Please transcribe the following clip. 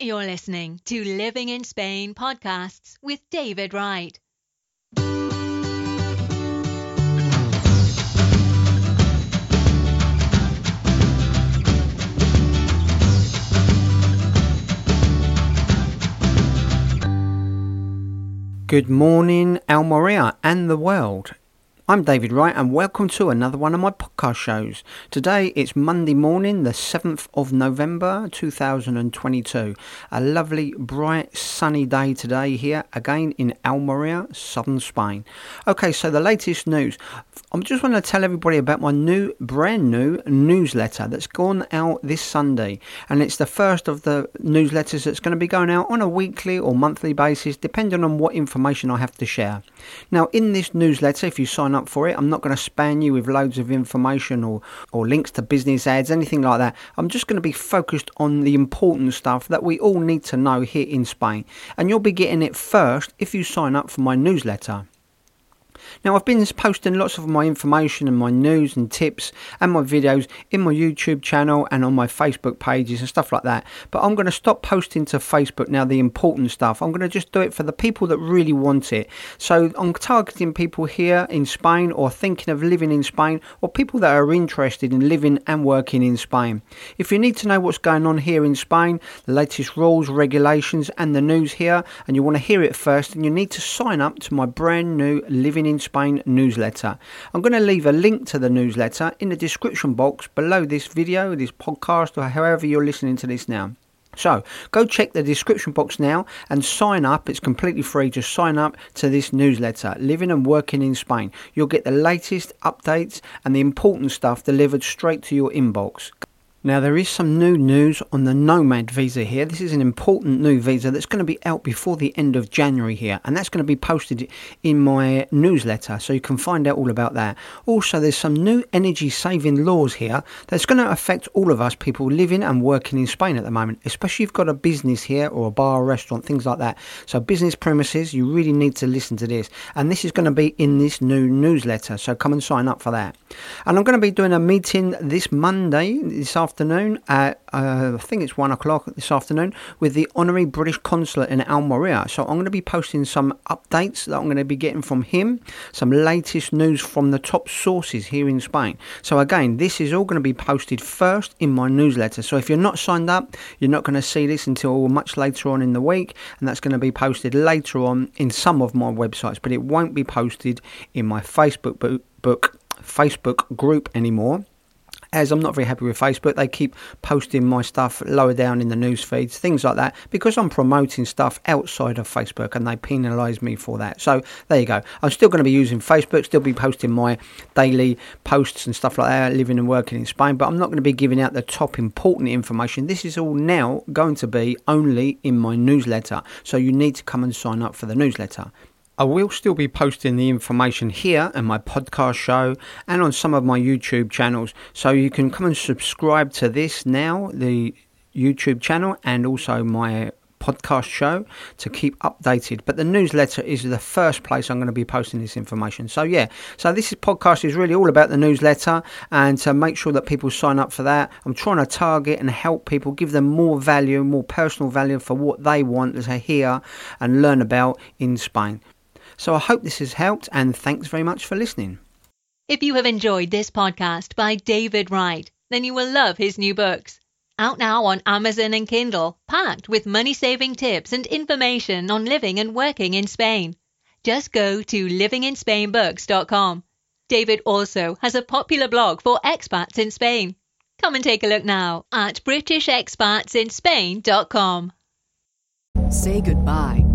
You're listening to Living in Spain podcasts with David Wright. Good morning, Almería and the world. I'm David Wright and welcome to another one of my podcast shows. Today it's Monday morning, the 7th of November 2022. A lovely, bright, sunny day today here again in Almería, southern Spain. Okay, so the latest news. I just want to tell everybody about my brand new newsletter that's gone out this Sunday. And it's the first of the newsletters that's going to be going out on a weekly or monthly basis, depending on what information I have to share. Now, in this newsletter, if you sign up for it, I'm not going to spam you with loads of information or links to business ads, anything like that. I'm just going to be focused on the important stuff that we all need to know here in Spain. And you'll be getting it first if you sign up for my newsletter. Now, I've been posting lots of my information and my news and tips and my videos in my YouTube channel and on my Facebook pages and stuff like that. But I'm going to stop posting to Facebook now the important stuff. I'm going to just do it for the people that really want it. So I'm targeting people here in Spain or thinking of living in Spain or people that are interested in living and working in Spain. If you need to know what's going on here in Spain, the latest rules, regulations and the news here, and you want to hear it first, then you need to sign up to my brand new Living in Spain newsletter. I'm going to leave a link to the newsletter in the description box below this video, this podcast, or however you're listening to this now. So go check the description box now and sign up. It's completely free. Just sign up to this newsletter, Living and Working in Spain. You'll get the latest updates and the important stuff delivered straight to your inbox. Now, there is some new news on the Nomad visa here. This is an important new visa that's going to be out before the end of January here, and that's going to be posted in my newsletter, so you can find out all about that. Also, there's some new energy-saving laws here that's going to affect all of us people living and working in Spain at the moment, especially if you've got a business here or a bar or restaurant, things like that. So business premises, you really need to listen to this, and this is going to be in this new newsletter, so come and sign up for that. And I'm going to be doing a meeting this Monday, this afternoon at I think it's 1 o'clock this afternoon with the honorary British consulate in Almería. So I'm going to be posting some updates that I'm going to be getting from him, some latest news from the top sources here in Spain. So again, this is all going to be posted first in my newsletter. So if you're not signed up, you're not going to see this until much later on in the week, and that's going to be posted later on in some of my websites, but it won't be posted in my Facebook group anymore. As I'm not very happy with Facebook, they keep posting my stuff lower down in the news feeds, things like that, because I'm promoting stuff outside of Facebook and they penalise me for that. So there you go. I'm still going to be using Facebook, still be posting my daily posts and stuff like that, living and working in Spain, but I'm not going to be giving out the top important information. This is all now going to be only in my newsletter. So you need to come and sign up for the newsletter. I will still be posting the information here and my podcast show and on some of my YouTube channels. So you can come and subscribe to this now, the YouTube channel and also my podcast show to keep updated. But the newsletter is the first place I'm going to be posting this information. So yeah, so this podcast is really all about the newsletter and to make sure that people sign up for that. I'm trying to target and help people, give them more value, more personal value for what they want to hear and learn about in Spain. So I hope this has helped and thanks very much for listening. If you have enjoyed this podcast by David Wright, then you will love his new books. Out now on Amazon and Kindle, packed with money-saving tips and information on living and working in Spain. Just go to livinginspainbooks.com. David also has a popular blog for expats in Spain. Come and take a look now at BritishExpatsInSpain.com. Say goodbye